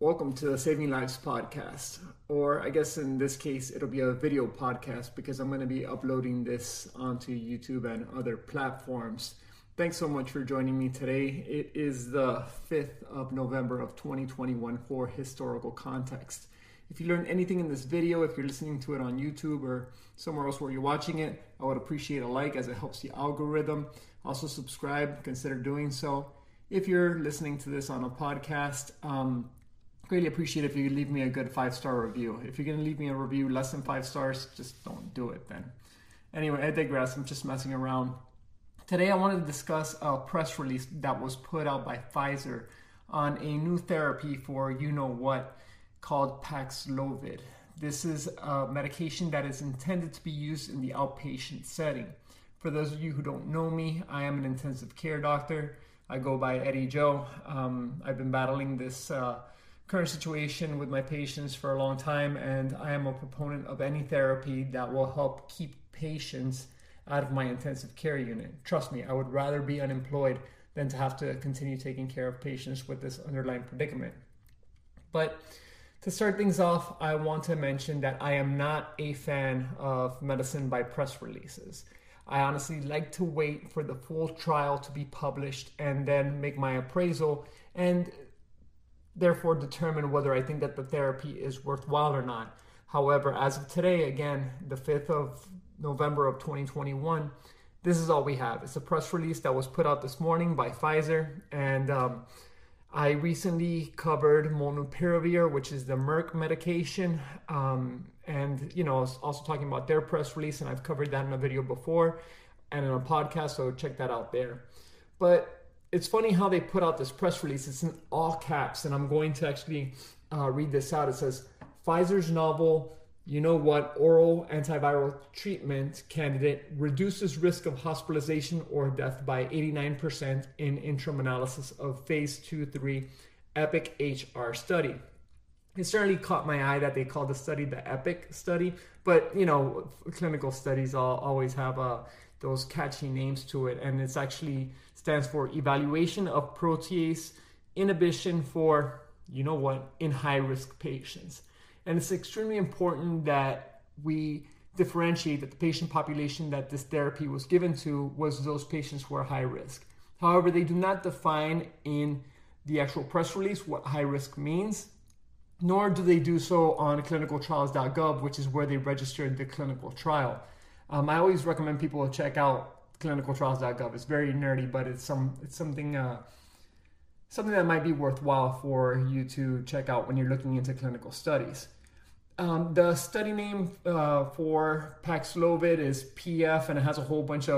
Welcome to the Saving Lives podcast, or I guess in this case, it'll be a video podcast because I'm going to be uploading this onto YouTube and other platforms. Thanks so much for joining me today. It is the 5th of November of 2021 for historical context. If you learned anything in this video, if you're listening to it on YouTube or somewhere else where you're watching it, I would appreciate a like as it helps the algorithm. Also subscribe, consider doing so. If you're listening to this on a podcast, greatly appreciate if you leave me a good 5-star review. If you're going to leave me a review less than 5 stars, just don't do it then. Anyway, I digress. I'm just messing around. Today, I wanted to discuss a press release that was put out by Pfizer on a new therapy for you-know-what called Paxlovid. This is a medication that is intended to be used in the outpatient setting. For those of you who don't know me, I am an intensive care doctor. I go by Eddie Joe. I've been battling this current situation with my patients for a long time, and I am a proponent of any therapy that will help keep patients out of my intensive care unit. Trust me, I would rather be unemployed than to have to continue taking care of patients with this underlying predicament. But to start things off, I want to mention that I am not a fan of medicine by press releases. I honestly like to wait for the full trial to be published and then make my appraisal and therefore determine whether I think that the therapy is worthwhile or not. However, as of today, again, the 5th of November of 2021, this is all we have. It's a press release that was put out this morning by Pfizer, and I recently covered Molnupiravir, which is the Merck medication, and you know, I was also talking about their press release, and I've covered that in a video before and in a podcast, so check that out there. But it's funny how they put out this press release. It's in all caps, and I'm going to actually read this out. It says, Pfizer's novel, you-know-what oral antiviral treatment candidate reduces risk of hospitalization or death by 89% in interim analysis of phase 2/3 EPIC HR study. It certainly caught my eye that they called the study the EPIC study, but you know, clinical studies always have those catchy names to it, and it's actually stands for Evaluation of Protease Inhibition for you-know-what in high-risk patients. And it's extremely important that we differentiate that the patient population that this therapy was given to was those patients who are high risk. However, they do not define in the actual press release what high risk means, nor do they do so on clinicaltrials.gov, which is where they registered the clinical trial. I always recommend people to check out clinicaltrials.gov. It's very nerdy, but it's something that might be worthwhile for you to check out when you're looking into clinical studies. The study name for Paxlovid is PF, and it has a whole bunch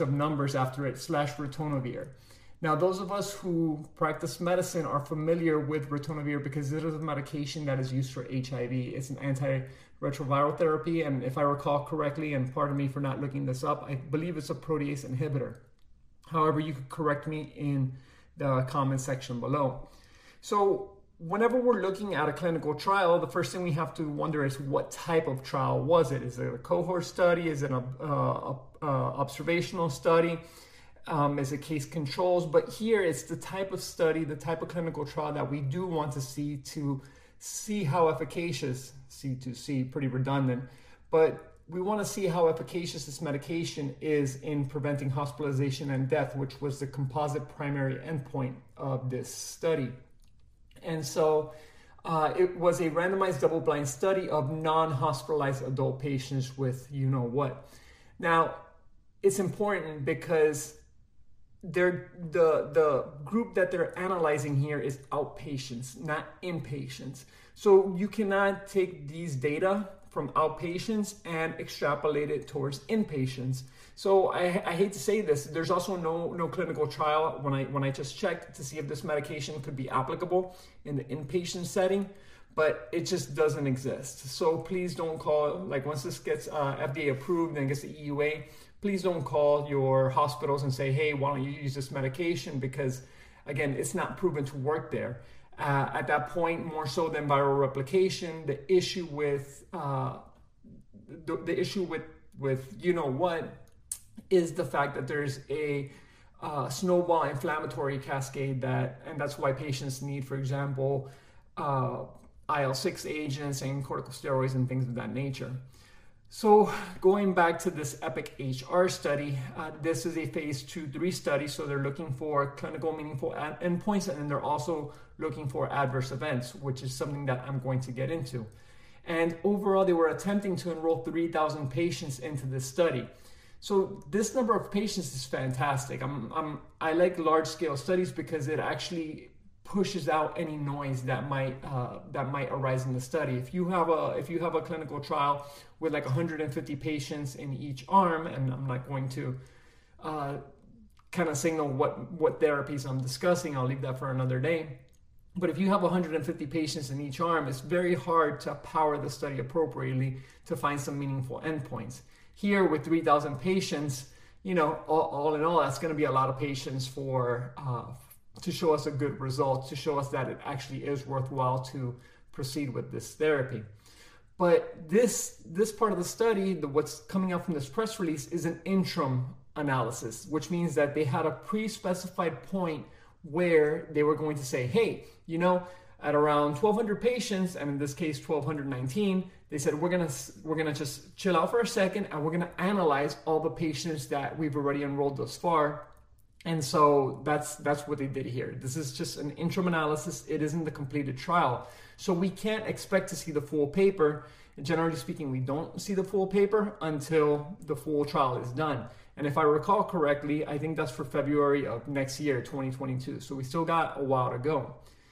of numbers after it / ritonavir. Now, those of us who practice medicine are familiar with ritonavir because it is a medication that is used for HIV. It's an antiretroviral therapy, and if I recall correctly, and pardon me for not looking this up, I believe it's a protease inhibitor. However, you could correct me in the comment section below. So whenever we're looking at a clinical trial, the first thing we have to wonder is what type of trial was it? Is it a cohort study? Is it an observational study? Is it case controls? But here it's the type of study, the type of clinical trial that we do want to see how efficacious, C2C, pretty redundant, but we want to see how efficacious this medication is in preventing hospitalization and death, which was the composite primary endpoint of this study. And so it was a randomized double-blind study of non-hospitalized adult patients with you-know-what. Now, it's important because the group that they're analyzing here is outpatients, not inpatients. So you cannot take these data from outpatients and extrapolate it towards inpatients. So I hate to say this, there's also no clinical trial when I just checked to see if this medication could be applicable in the inpatient setting, but it just doesn't exist. So please don't call, like once this gets FDA approved and gets the EUA, please don't call your hospitals and say, hey, why don't you use this medication? Because again, it's not proven to work there. At that point, more so than viral replication, the issue with you-know-what is the fact that there's a snowball inflammatory cascade that, and that's why patients need, for example, IL-6 agents and corticosteroids and things of that nature. So going back to this EPIC HR study, this is a phase 2-3 study, so they're looking for clinical meaningful endpoints, and then they're also looking for adverse events, which is something that I'm going to get into. And overall, they were attempting to enroll 3,000 patients into this study. So this number of patients is fantastic. I like large-scale studies because it actually pushes out any noise that might arise in the study. If you have a clinical trial with like 150 patients in each arm, and I'm not going to kind of signal what therapies I'm discussing, I'll leave that for another day. But if you have 150 patients in each arm, it's very hard to power the study appropriately to find some meaningful endpoints. Here with 3,000 patients, you know, all in all, that's going to be a lot of patients for to show us a good result, to show us that it actually is worthwhile to proceed with this therapy. But this part of the study, what's coming out from this press release, is an interim analysis, which means that they had a pre-specified point where they were going to say, hey, you know, at around 1,200 patients, and in this case 1,219, they said we're gonna just chill out for a second, and we're gonna analyze all the patients that we've already enrolled thus far. And so that's what they did here. This is just an interim analysis. It isn't the completed trial. So we can't expect to see the full paper. Generally speaking, we don't see the full paper until the full trial is done. And if I recall correctly, I think that's for February of next year, 2022. So we still got a while to go.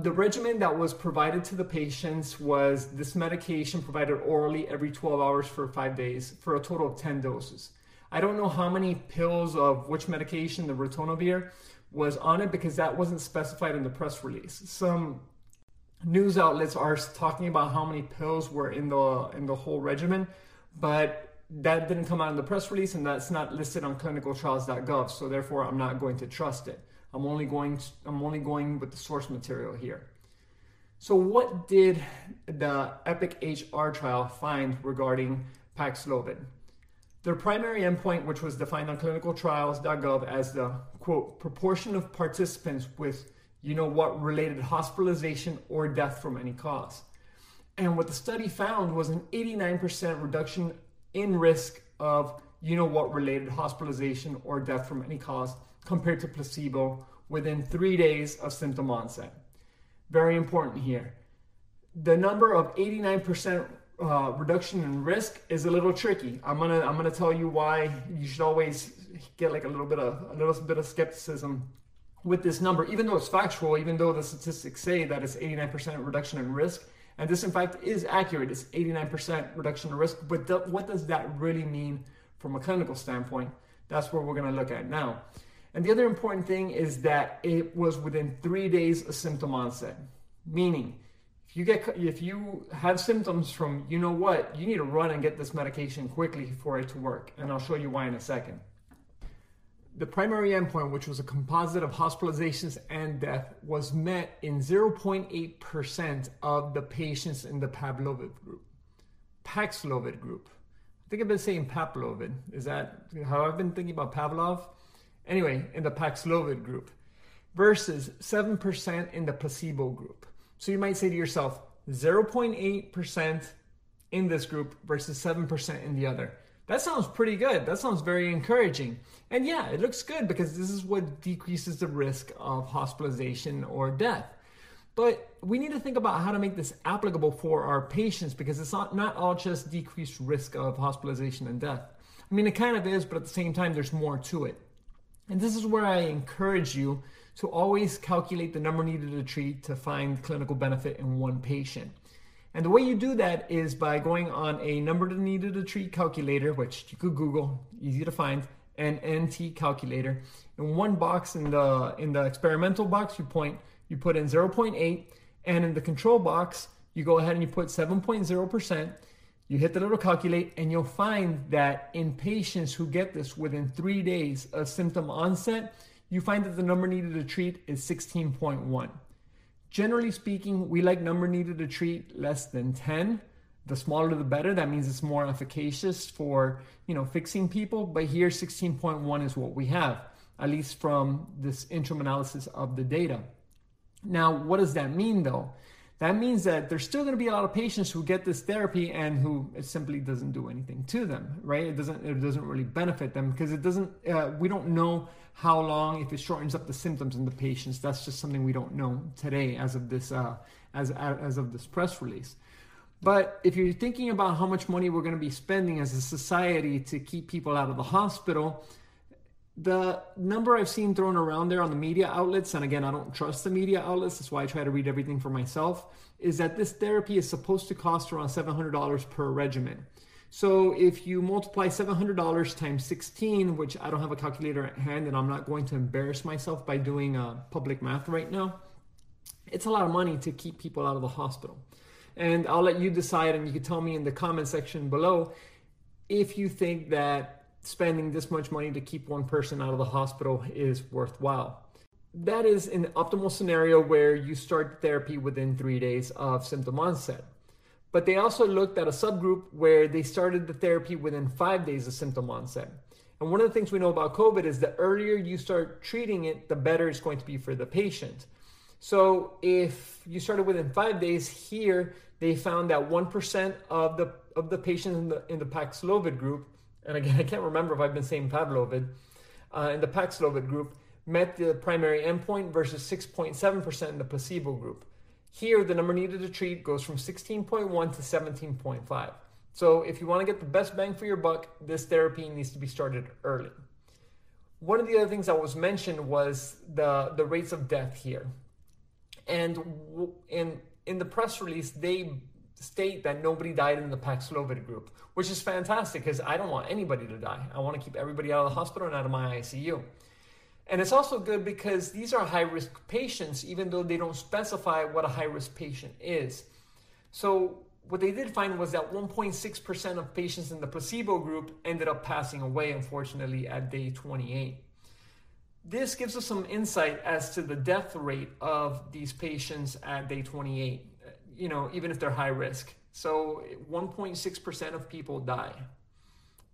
The regimen that was provided to the patients was this medication provided orally every 12 hours for 5 days for a total of 10 doses. I don't know how many pills of which medication, the ritonavir, was on it, because that wasn't specified in the press release. Some news outlets are talking about how many pills were in the whole regimen, but that didn't come out in the press release, and that's not listed on clinicaltrials.gov, so therefore I'm not going to trust it. I'm only going with the source material here. So what did the EPIC HR trial find regarding Paxlovid? Their primary endpoint, which was defined on clinicaltrials.gov as the, quote, proportion of participants with, you know what, related hospitalization or death from any cause. And what the study found was an 89% reduction in risk of, you know what, related hospitalization or death from any cause compared to placebo within 3 days of symptom onset. Very important here. The number of 89% reduction in risk is a little tricky. I'm gonna tell you why you should always get like a little bit of skepticism with this number, even though it's factual, even though the statistics say that it's 89% reduction in risk, and this in fact is accurate. It's 89% reduction in risk, but what does that really mean from a clinical standpoint? That's what we're gonna look at now. And the other important thing is that it was within 3 days of symptom onset, meaning if you have symptoms from, you know what, you need to run and get this medication quickly for it to work. And I'll show you why in a second. The primary endpoint, which was a composite of hospitalizations and death, was met in 0.8% of the patients in the Paxlovid group. I think I've been saying Pavlovid. Is that how I've been thinking about Pavlov? Anyway, in the Paxlovid group versus 7% in the placebo group. So you might say to yourself, 0.8% in this group versus 7% in the other. That sounds pretty good. That sounds very encouraging. And yeah, it looks good because this is what decreases the risk of hospitalization or death. But we need to think about how to make this applicable for our patients, because it's not all just decreased risk of hospitalization and death. I mean, it kind of is, but at the same time, there's more to it. And this is where I encourage you to always calculate the number needed to treat to find clinical benefit in one patient. And the way you do that is by going on a number needed to treat calculator, which you could Google, easy to find, and NT calculator. In one box, in the experimental box, you put in 0.8, and in the control box, you go ahead and you put 7.0%. You hit the little calculate, and you'll find that in patients who get this within 3 days of symptom onset, you find that the number needed to treat is 16.1. Generally speaking, we like number needed to treat less than 10. The smaller the better. That means it's more efficacious for, fixing people. But here, 16.1 is what we have, at least from this interim analysis of the data. Now, what does that mean, though? That means that there's still going to be a lot of patients who get this therapy and who it simply doesn't do anything to them, right? It doesn't really benefit them because it doesn't. We don't know how long, if it shortens up the symptoms in the patients. That's just something we don't know today as of this as of this press release. But if you're thinking about how much money we're going to be spending as a society to keep people out of the hospital, the number I've seen thrown around there on the media outlets, and again, I don't trust the media outlets, that's why I try to read everything for myself, is that this therapy is supposed to cost around $700 per regimen. So if you multiply $700 times 16, which I don't have a calculator at hand, and I'm not going to embarrass myself by doing public math right now, it's a lot of money to keep people out of the hospital. And I'll let you decide, and you can tell me in the comment section below if you think that spending this much money to keep one person out of the hospital is worthwhile. That is an optimal scenario where you start therapy within 3 days of symptom onset. But they also looked at a subgroup where they started the therapy within 5 days of symptom onset. And one of the things we know about COVID is the earlier you start treating it, the better it's going to be for the patient. So if you started within 5 days here, they found that 1% of the patients in the Paxlovid group, and again, I can't remember if I've been saying Pavlovid, in the Paxlovid group, met the primary endpoint versus 6.7% in the placebo group. Here, the number needed to treat goes from 16.1 to 17.5. So if you want to get the best bang for your buck, this therapy needs to be started early. One of the other things that was mentioned was the rates of death here. And in the press release, they state that nobody died in the Paxlovid group, which is fantastic because I don't want anybody to die. I want to keep everybody out of the hospital and out of my ICU. And it's also good because these are high-risk patients, even though they don't specify what a high-risk patient is. So what they did find was that 1.6% of patients in the placebo group ended up passing away, unfortunately, at day 28. This gives us some insight as to the death rate of these patients at day 28. Even if they're high risk. So 1.6% of people die.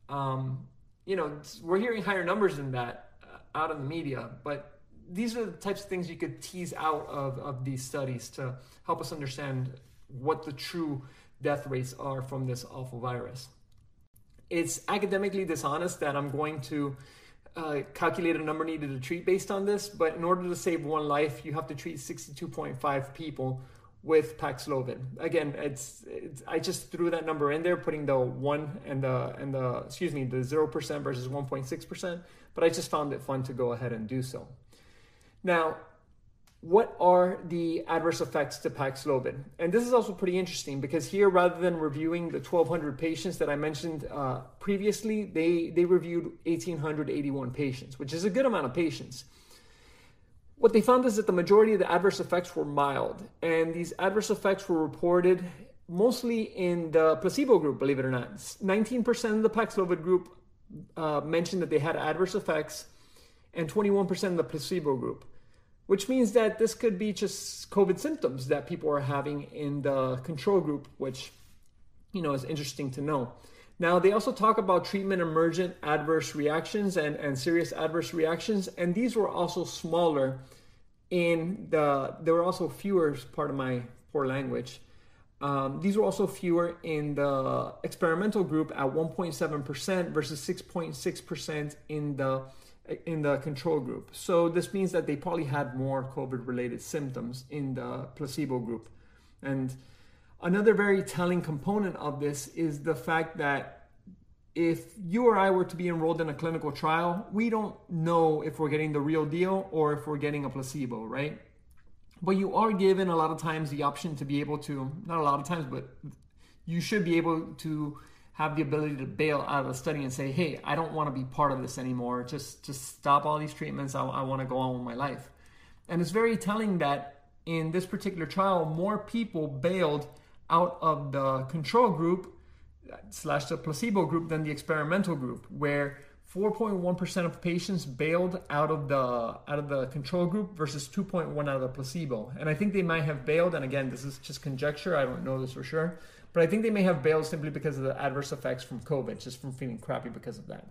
We're hearing higher numbers than that out in the media, but these are the types of things you could tease out of these studies to help us understand what the true death rates are from this awful virus. It's academically dishonest that I'm going to calculate a number needed to treat based on this, but in order to save one life, you have to treat 62.5 people with Paxlovid. Again, I just threw that number in there, putting the 1 and the 0% versus 1.6%, but I just found it fun to go ahead and do so. Now, what are the adverse effects to Paxlovid? And this is also pretty interesting because here, rather than reviewing the 1,200 patients that I mentioned previously, they reviewed 1,881 patients, which is a good amount of patients. What they found is that the majority of the adverse effects were mild, and these adverse effects were reported mostly in the placebo group, believe it or not. 19% of the Paxlovid group mentioned that they had adverse effects, and 21% of the placebo group, which means that this could be just COVID symptoms that people are having in the control group, which is interesting to know. Now, they also talk about treatment-emergent adverse reactions and serious adverse reactions, and these were also smaller there were also fewer, pardon my poor language, these were also fewer in the experimental group at 1.7% versus 6.6% in the control group. So this means that they probably had more COVID-related symptoms in the placebo group. And another very telling component of this is the fact that if you or I were to be enrolled in a clinical trial, we don't know if we're getting the real deal or if we're getting a placebo, right? But you are given a lot of times the option to be able to, not a lot of times, but you should be able to have the ability to bail out of the study and say, hey, I don't want to be part of this anymore. Just stop all these treatments. I want to go on with my life. And it's very telling that in this particular trial, more people bailed out of the control group / the placebo group than the experimental group, where 4.1% of patients bailed out of the control group versus 2.1 out of the placebo. And I think they might have bailed, and again, this is just conjecture, I don't know this for sure, but I think they may have bailed simply because of the adverse effects from COVID, just from feeling crappy because of that.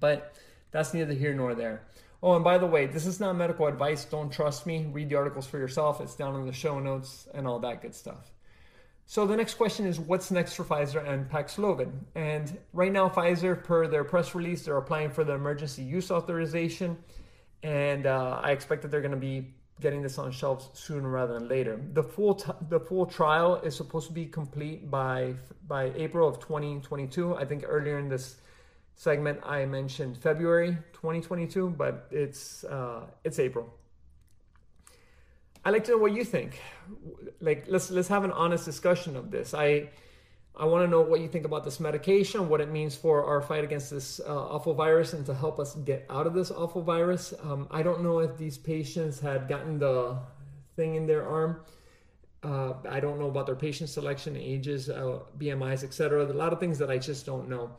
But that's neither here nor there. Oh, and by the way, this is not medical advice. Don't trust me. Read the articles for yourself. It's down in the show notes and all that good stuff. So the next question is, what's next for Pfizer and Paxlovid? And right now, Pfizer, per their press release, they're applying for the emergency use authorization. And I expect that they're going to be getting this on shelves sooner rather than later. The full trial is supposed to be complete by April of 2022. I think earlier in this segment, I mentioned February 2022, but it's April. I'd like to know what you think. Like, let's have an honest discussion of this. I want to know what you think about this medication, what it means for our fight against this awful virus, and to help us get out of this awful virus. I don't know if these patients had gotten the thing in their arm. I don't know about their patient selection, ages, BMIs, etc. A lot of things that I just don't know.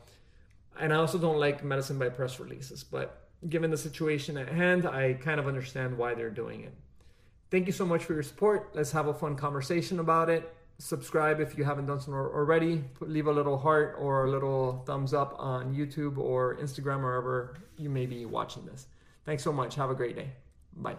And I also don't like medicine by press releases, but given the situation at hand, I kind of understand why they're doing it. Thank you so much for your support. Let's have a fun conversation about it. Subscribe if you haven't done so already. Leave a little heart or a little thumbs up on YouTube or Instagram, wherever you may be watching this. Thanks so much. Have a great day. Bye.